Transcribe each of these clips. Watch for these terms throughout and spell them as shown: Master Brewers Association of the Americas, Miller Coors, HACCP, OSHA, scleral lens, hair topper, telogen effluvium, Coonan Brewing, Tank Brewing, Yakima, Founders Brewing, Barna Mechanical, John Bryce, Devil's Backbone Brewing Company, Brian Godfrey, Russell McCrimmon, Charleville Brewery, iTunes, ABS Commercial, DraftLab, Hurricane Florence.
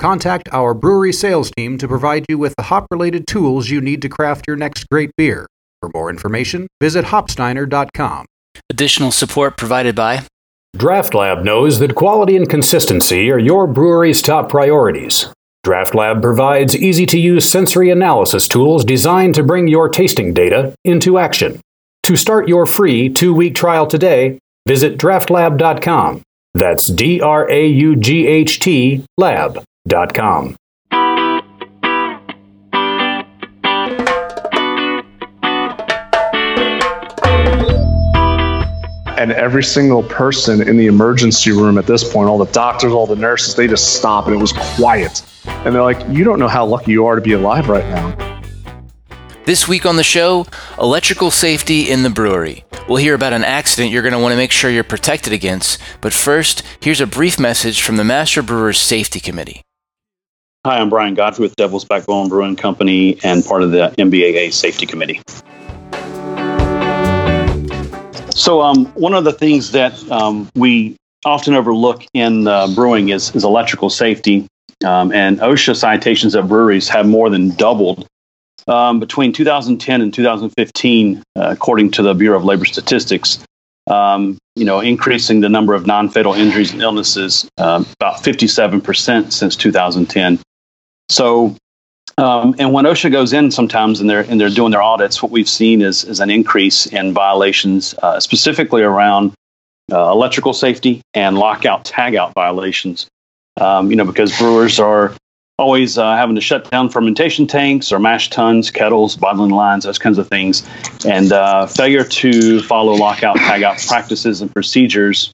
Contact our brewery sales team to provide you with the hop-related tools you need to craft your next great beer. For more information, visit Hopsteiner.com. Additional support provided by DraftLab knows that quality and consistency are your brewery's top priorities. DraftLab provides easy-to-use sensory analysis tools designed to bring your tasting data into action. To start your free 2-week trial today, visit DraftLab.com. That's D-R-A-U-G-H-T lab. .com. And every single person in the emergency room at this point, all the doctors, all the nurses, they just stop, and it was quiet. And they're like, you don't know how lucky you are to be alive right now. This week on the show, electrical safety in the brewery. We'll hear about an accident you're going to want to make sure you're protected against. But first, here's a brief message from the Master Brewers Safety Committee. Hi, I'm Brian Godfrey with Devil's Backbone Brewing Company and part of the MBAA Safety Committee. So one of the things that we often overlook in brewing is electrical safety. And OSHA citations at breweries have more than doubled between 2010 and 2015, according to the Bureau of Labor Statistics, increasing the number of non-fatal injuries and illnesses about 57% since 2010. So, and when OSHA goes in sometimes and they're doing their audits, what we've seen is an increase in violations, specifically around electrical safety and lockout tagout violations. Because brewers are always having to shut down fermentation tanks or mash tuns, kettles, bottling lines, those kinds of things, and failure to follow lockout tagout practices and procedures.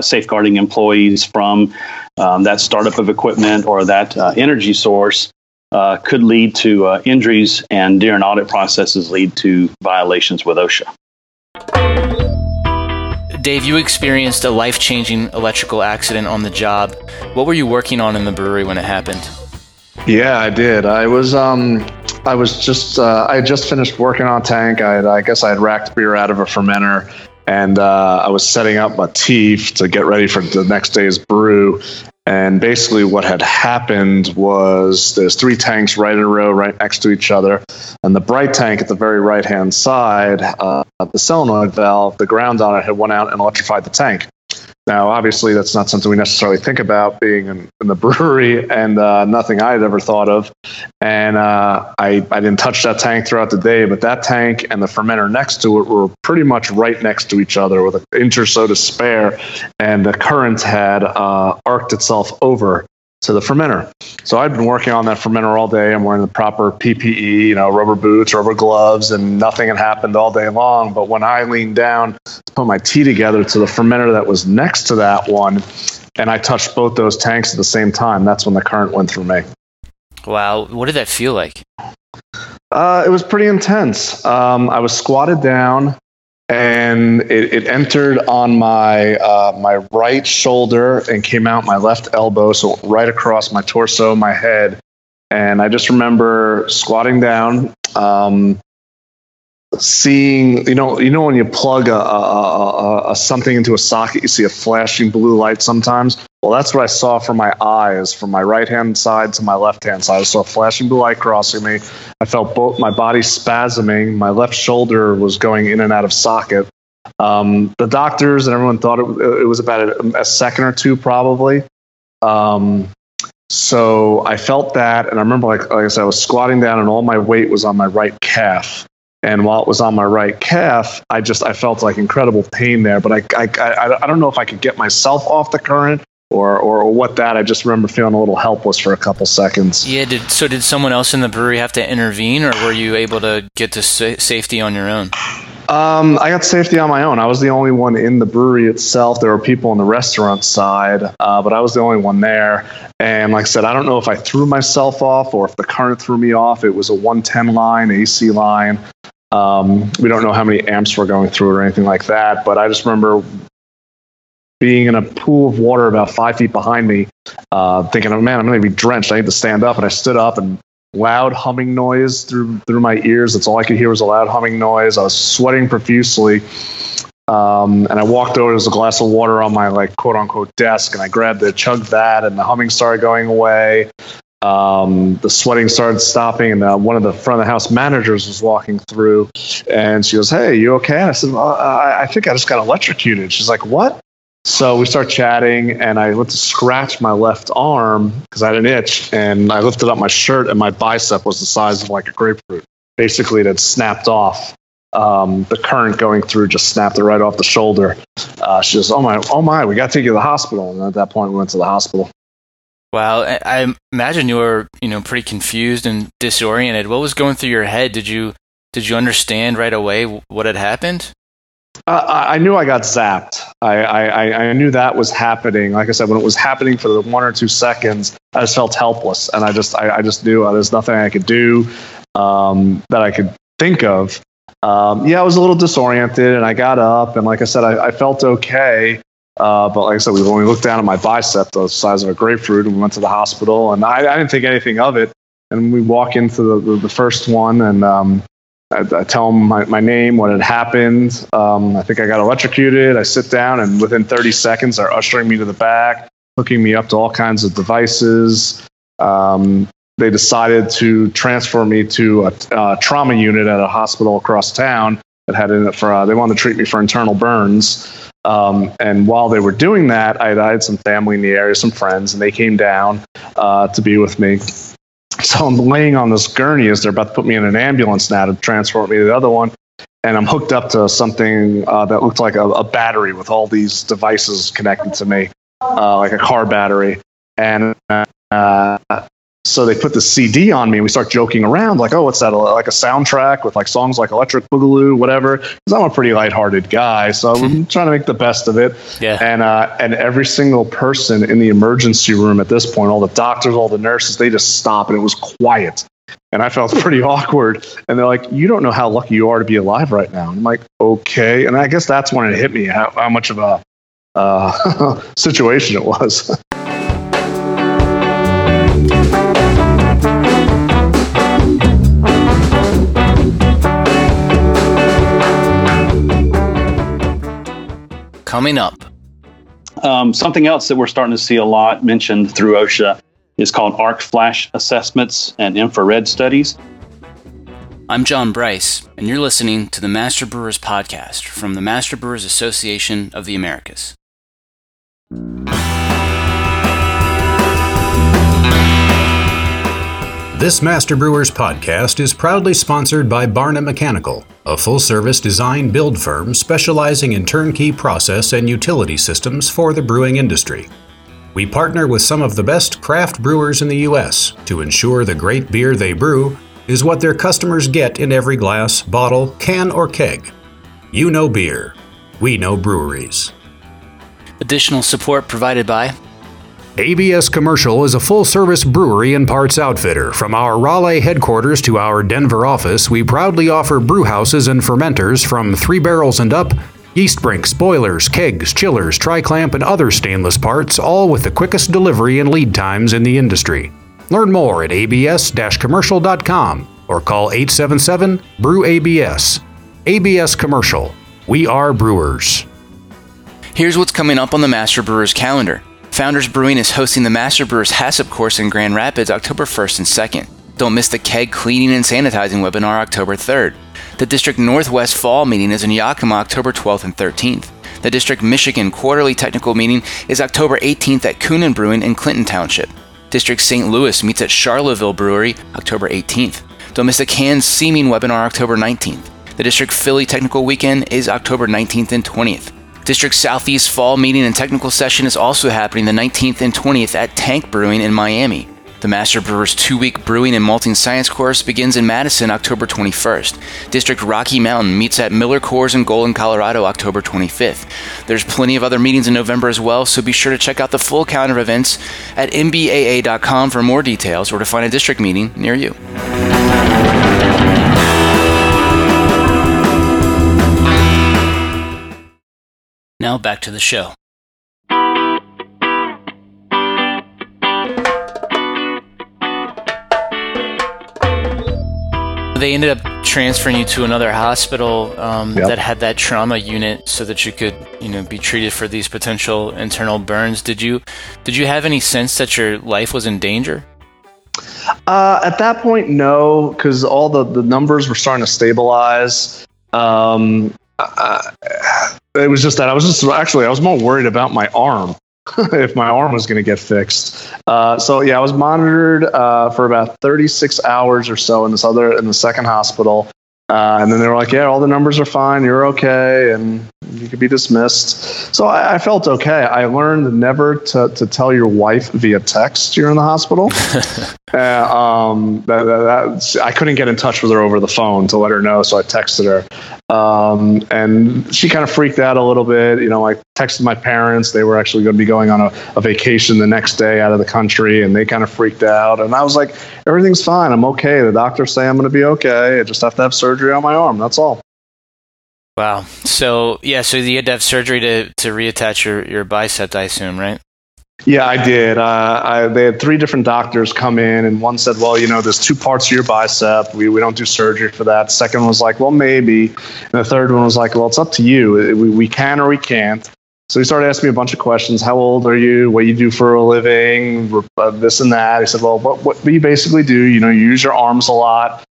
Safeguarding employees from that startup of equipment or that energy source could lead to injuries, and during audit processes lead to violations with OSHA. Dave, you experienced a life-changing electrical accident on the job. What were you working on in the brewery when it happened? Yeah, I did. I had just finished working on Tank. I guess I had racked beer out of a fermenter. And I was setting up my teeth to get ready for the next day's brew. And basically what had happened was there's 3 tanks right in a row, right next to each other. And the bright tank at the very right-hand side, the solenoid valve, the ground on it had went out and electrified the tank. Now, obviously, that's not something we necessarily think about being in the brewery, and nothing I had ever thought of. And I didn't touch that tank throughout the day, but that tank and the fermenter next to it were pretty much right next to each other with an inch or so to spare, and the current had arced itself over to the fermenter. So I'd been working on that fermenter all day. I'm wearing the proper PPE, rubber boots, rubber gloves, and nothing had happened all day long. But when I leaned down to put my tea together to the fermenter that was next to that one, and I touched both those tanks at the same time, that's when the current went through me. Wow. What did that feel like? It was pretty intense. I was squatted down. And it entered on my right shoulder and came out my left elbow, so right across my torso, my head. And I just remember squatting down, seeing, you know when you plug a something into a socket, you see a flashing blue light sometimes? Well, that's what I saw from my eyes, from my right-hand side to my left-hand side. I saw a flashing blue light crossing me. I felt both my body spasming. My left shoulder was going in and out of socket. The doctors and everyone thought it was about a second or two, probably. So I felt that, and I remember, like I said, I was squatting down, and all my weight was on my right calf. And while it was on my right calf, I felt like incredible pain there. But I don't know if I could get myself off the current or what that. I just remember feeling a little helpless for a couple seconds. Yeah. So did someone else in the brewery have to intervene, or were you able to get to safety on your own? I got safety on my own. I was the only one in the brewery itself. There were people on the restaurant side, but I was the only one there. And like I said, I don't know if I threw myself off or if the current threw me off. It was a 110 line, AC line. We don't know how many amps were going through it or anything like that, but I just remember being in a pool of water about 5 feet behind me, thinking, oh, man, I'm going to be drenched. I need to stand up. And I stood up, and loud humming noise through my ears. That's all I could hear was a loud humming noise. I was sweating profusely. And I walked over. There was a glass of water on my, like, quote unquote desk, and I grabbed it, chugged that, and the humming started going away. The sweating started stopping, and one of the front of the house managers was walking through, and she goes, "Hey, you okay?" And I said, "Well, I think I just got electrocuted." She's like, "What?" So we start chatting, and I went to scratch my left arm because I had an itch, and I lifted up my shirt, and my bicep was the size of like a grapefruit. Basically, it had snapped off. The current going through just snapped it right off the shoulder. She goes, "Oh my, we got to take you to the hospital." And at that point, we went to the hospital. Wow, I imagine you were, pretty confused and disoriented. What was going through your head? Did you understand right away what had happened? I knew I got zapped. I knew that was happening. Like I said, when it was happening for the 1 or 2 seconds, I just felt helpless, and I just knew there's nothing I could do that I could think of. I was a little disoriented, and I got up, and like I said, I felt okay. But like I said, when we looked down at my bicep, the size of a grapefruit, and we went to the hospital, and I didn't think anything of it. And we walk into the first one, and I tell them my name, what had happened. I think I got electrocuted. I sit down, and within 30 seconds, they're ushering me to the back, hooking me up to all kinds of devices. They decided to transfer me to a trauma unit at a hospital across town that had in it for, they wanted to treat me for internal burns. And while they were doing that, I had some family in the area, some friends, and they came down to be with me. So I'm laying on this gurney as they're about to put me in an ambulance now to transport me to the other one. And I'm hooked up to something that looked like a battery with all these devices connected to me, like a car battery. And so they put the CD on me, and we start joking around, like, "Oh, what's that? Like a soundtrack with like songs like Electric Boogaloo, whatever." Because I'm a pretty lighthearted guy, so I'm trying to make the best of it. Yeah. And every single person in the emergency room at this point, all the doctors, all the nurses, they just stop, and it was quiet. And I felt pretty awkward. And they're like, "You don't know how lucky you are to be alive right now." And I'm like, "Okay." And I guess that's when it hit me how much of a situation it was. Coming up. Something else that we're starting to see a lot mentioned through OSHA is called arc flash assessments and infrared studies. I'm John Bryce, and you're listening to the Master Brewers Podcast from the Master Brewers Association of the Americas. This Master Brewers Podcast is proudly sponsored by Barna Mechanical, a full-service design-build firm specializing in turnkey process and utility systems for the brewing industry. We partner with some of the best craft brewers in the U.S. to ensure the great beer they brew is what their customers get in every glass, bottle, can, or keg. You know beer. We know breweries. Additional support provided by ABS Commercial is a full-service brewery and parts outfitter. From our Raleigh headquarters to our Denver office, we proudly offer brewhouses and fermenters from 3 barrels and up, yeast brinks, boilers, kegs, chillers, tri-clamp, and other stainless parts, all with the quickest delivery and lead times in the industry. Learn more at abs-commercial.com or call 877-BREW-ABS. ABS Commercial. We are brewers. Here's what's coming up on the Master Brewers calendar. Founders Brewing is hosting the Master Brewers HACCP course in Grand Rapids October 1st and 2nd. Don't miss the keg cleaning and sanitizing webinar October 3rd. The District Northwest Fall meeting is in Yakima October 12th and 13th. The District Michigan Quarterly Technical Meeting is October 18th at Coonan Brewing in Clinton Township. District St. Louis meets at Charleville Brewery October 18th. Don't miss the Canned Seaming webinar October 19th. The District Philly Technical Weekend is October 19th and 20th. District Southeast Fall Meeting and Technical Session is also happening the 19th and 20th at Tank Brewing in Miami. The Master Brewers 2-week Brewing and Malting Science course begins in Madison October 21st. District Rocky Mountain meets at Miller Coors in Golden, Colorado October 25th. There's plenty of other meetings in November as well, so be sure to check out the full calendar of events at mbaa.com for more details or to find a district meeting near you. Now back to the show. They ended up transferring you to another hospital that had that trauma unit, so that you could, be treated for these potential internal burns. Did you have any sense that your life was in danger? At that point, no, because all the numbers were starting to stabilize. It was just that I was more worried about my arm. If my arm was going to get fixed. I was monitored for about 36 hours or so in the second hospital. And then they were like, yeah, all the numbers are fine. You're okay. And you could be dismissed. So I felt okay. I learned never to tell your wife via text you're in the hospital. I couldn't get in touch with her over the phone to let her know. So I texted her. And she kind of freaked out a little bit. I texted my parents. They were actually going to be going on a vacation the next day out of the country. And they kind of freaked out. And I was like, everything's fine. I'm okay. The doctors say I'm going to be okay. I just have to have surgery on my arm. That's all. Wow. So you had to have surgery to reattach your bicep, I assume, right? Yeah, I did. They had three different doctors come in, and one said, well, there's two parts of your bicep. We don't do surgery for that. Second one was like, well, maybe. And the third one was like, well, it's up to you. We can or we can't. So he started asking me a bunch of questions. How old are you? What do you do for a living? This and that. He said, well, what do you basically do? You use your arms a lot.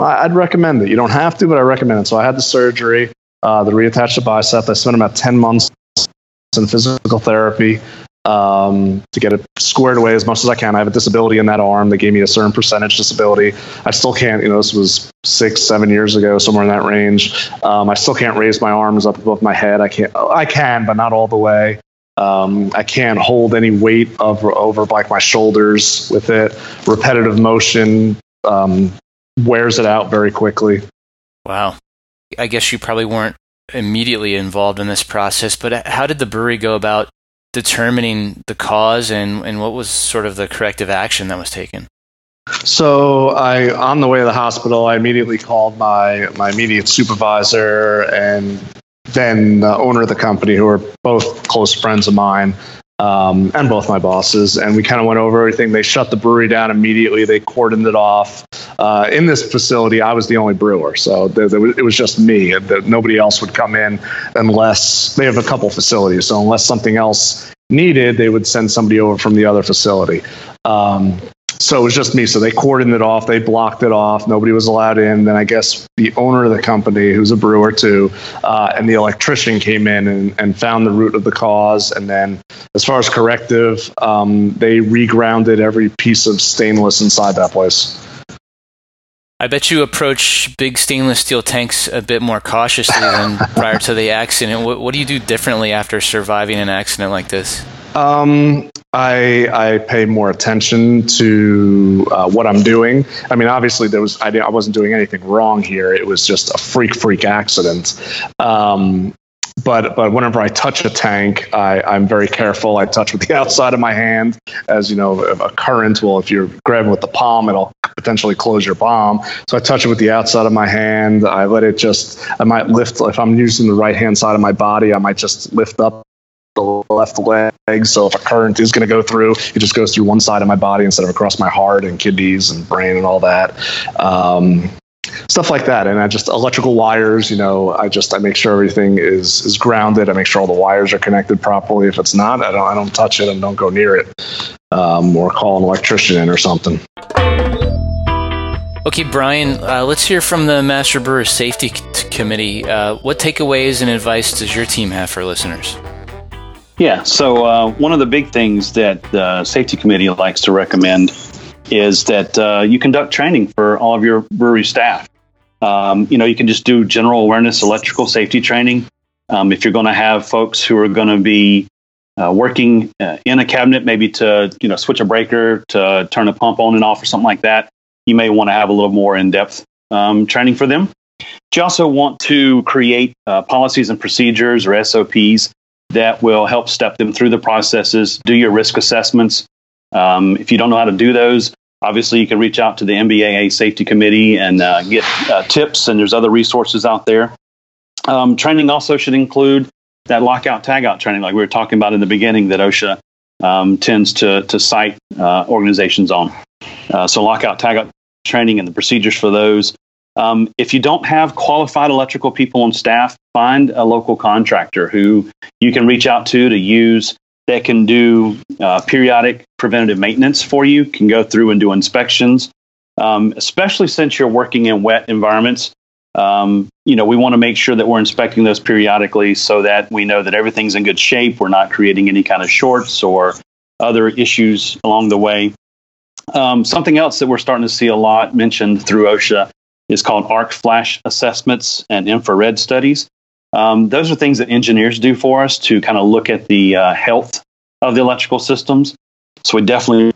I'd recommend it. You don't have to, but I recommend it. So I had the surgery, the reattached bicep. I spent about 10 months in physical therapy to get it squared away as much as I can. I have a disability in that arm. They gave me a certain percentage disability. I still can't, this was 6-7 years ago, somewhere in that range. I still can't raise my arms up above my head. I can, but not all the way. I can't hold any weight over like my shoulders with it. Repetitive motion, wears it out very quickly. Wow. I guess you probably weren't immediately involved in this process, but how did the brewery go about determining the cause and what was sort of the corrective action that was taken? So on the way to the hospital, I immediately called my immediate supervisor and then the owner of the company, who are both close friends of mine, and both my bosses, and we kind of went over everything. They shut the brewery down immediately. They cordoned it off. In this facility, I was the only brewer, so it was just me. Nobody else would come in unless they have a couple facilities. So unless something else needed, they would send somebody over from the other facility. So it was just me. So they cordoned it off. They blocked it off. Nobody was allowed in. Then I guess the owner of the company, who's a brewer too, and the electrician came in and found the root of the cause. And then as far as corrective, they regrounded every piece of stainless inside that place. I bet you approach big stainless steel tanks a bit more cautiously than prior to the accident. What do you do differently after surviving an accident like this? I pay more attention to what I'm doing. I mean, obviously I wasn't doing anything wrong here. It was just a freak accident. But whenever I touch a tank, I'm very careful. I touch with the outside of my hand, as a current will, if you're grabbing with the palm, it'll potentially close your palm. So I touch it with the outside of my hand. I might lift, if I'm using the right hand side of my body, I might just lift up the left leg. So if a current is going to go through, it just goes through one side of my body instead of across my heart and kidneys and brain and all that. Stuff like that. And I just electrical wires, I make sure everything is grounded. I make sure all the wires are connected properly. If it's not, I don't touch it and don't go near it, or call an electrician in or something. Okay, Brian, let's hear from the Master Brewer Safety Committee. What takeaways and advice does your team have for listeners? Yeah, so one of the big things that the safety committee likes to recommend is that you conduct training for all of your brewery staff. You can just do general awareness, electrical safety training. If you're going to have folks who are going to be working in a cabinet, maybe to switch a breaker, to turn a pump on and off or something like that, you may want to have a little more in-depth training for them. You also want to create policies and procedures or SOPs that will help step them through the processes, do your risk assessments. If you don't know how to do those, obviously you can reach out to the MBAA Safety Committee and get tips, and there's other resources out there. Training also should include that lockout tagout training, like we were talking about in the beginning, that OSHA tends to cite organizations on. So lockout tagout training and the procedures for those. If you don't have qualified electrical people on staff, find a local contractor who you can reach out to use, that can do periodic preventative maintenance for you, can go through and do inspections, especially since you're working in wet environments. We want to make sure that we're inspecting those periodically so that we know that everything's in good shape. We're not creating any kind of shorts or other issues along the way. Something else that we're starting to see a lot mentioned through OSHA is called arc flash assessments and infrared studies. Those are things that engineers do for us to kind of look at the health of the electrical systems. So we definitely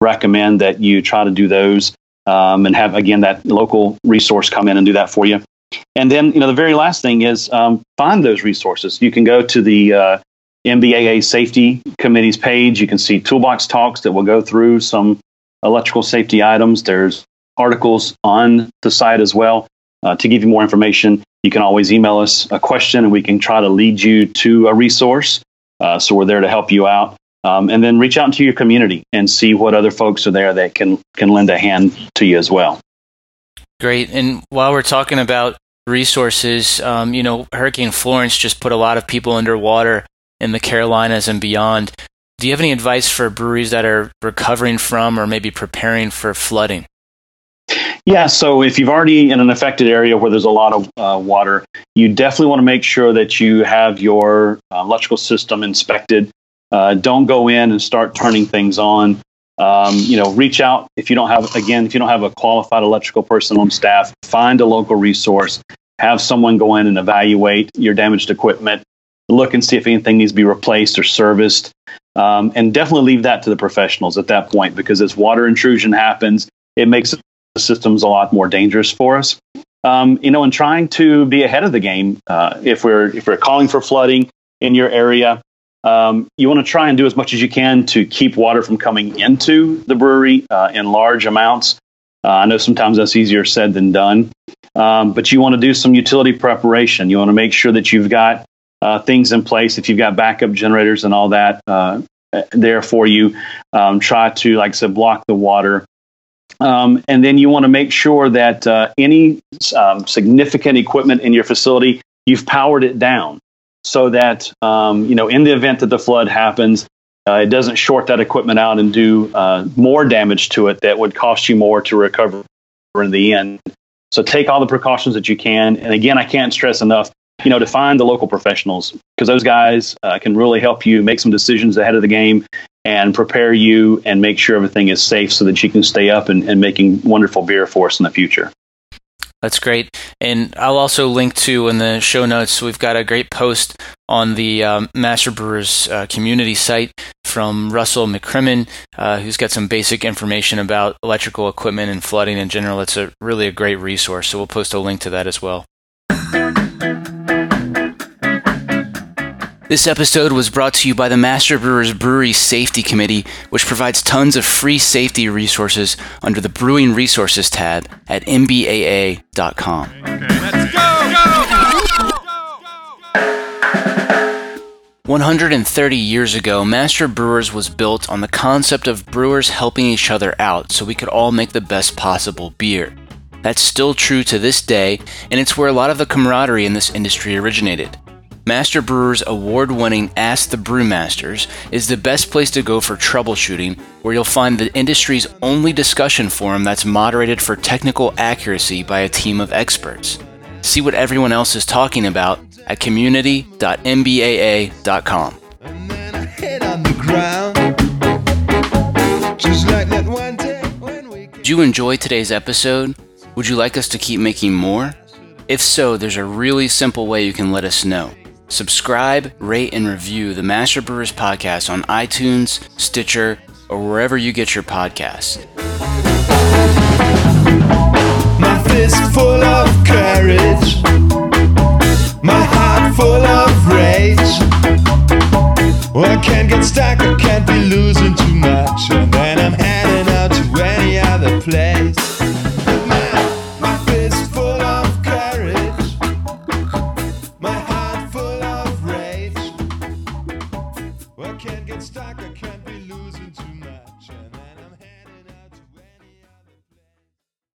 recommend that you try to do those and have, again, that local resource come in and do that for you. And then, the very last thing is find those resources. You can go to the MBAA Safety Committee's page. You can see toolbox talks that will go through some electrical safety items. There's articles on the site as well to give you more information. You can always email us a question and we can try to lead you to a resource. So we're there to help you out. And then reach out to your community and see what other folks are there that can lend a hand to you as well. Great. And while we're talking about resources, Hurricane Florence just put a lot of people underwater in the Carolinas and beyond. Do you have any advice for breweries that are recovering from or maybe preparing for flooding? Yeah, so if you've already in an affected area where there's a lot of water, you definitely want to make sure that you have your electrical system inspected. Don't go in and start turning things on. Reach out if you don't have a qualified electrical person on staff. Find a local resource. Have someone go in and evaluate your damaged equipment. Look and see if anything needs to be replaced or serviced. And definitely leave that to the professionals at that point, because as water intrusion happens, it makes the system's a lot more dangerous for us. And trying to be ahead of the game, if we're calling for flooding in your area, you want to try and do as much as you can to keep water from coming into the brewery in large amounts. I know sometimes that's easier said than done, but you want to do some utility preparation. You want to make sure that you've got things in place. If you've got backup generators and all that there for you, try to, like I said, block the water. And then you want to make sure that any significant equipment in your facility, you've powered it down so that, in the event that the flood happens, it doesn't short that equipment out and do more damage to it that would cost you more to recover in the end. So take all the precautions that you can. And again, I can't stress enough, to find the local professionals, because those guys can really help you make some decisions ahead of the game and prepare you and make sure everything is safe so that you can stay up and making wonderful beer for us in the future. That's great. And I'll also link to, in the show notes, we've got a great post on the Master Brewers community site from Russell McCrimmon, who's got some basic information about electrical equipment and flooding in general. It's really a great resource, so we'll post a link to that as well. This episode was brought to you by the Master Brewers Brewery Safety Committee, which provides tons of free safety resources under the Brewing Resources tab at mbaa.com. Okay. Let's go! 130 years ago, Master Brewers was built on the concept of brewers helping each other out so we could all make the best possible beer. That's still true to this day, and it's where a lot of the camaraderie in this industry originated. Master Brewers' award-winning Ask the Brewmasters is the best place to go for troubleshooting, where you'll find the industry's only discussion forum that's moderated for technical accuracy by a team of experts. See what everyone else is talking about at community.mbaa.com. And then I hit on the ground, just like that one day when we... Did you enjoy today's episode? Would you like us to keep making more? If so, there's a really simple way you can let us know. Subscribe, rate, and review the Master Brewers Podcast on iTunes, Stitcher, or wherever you get your podcasts. My fist full of courage, my heart full of rage. Well, I can't get stuck, I can't be losing too much, and then I'm heading out to any other place. Can't get stuck.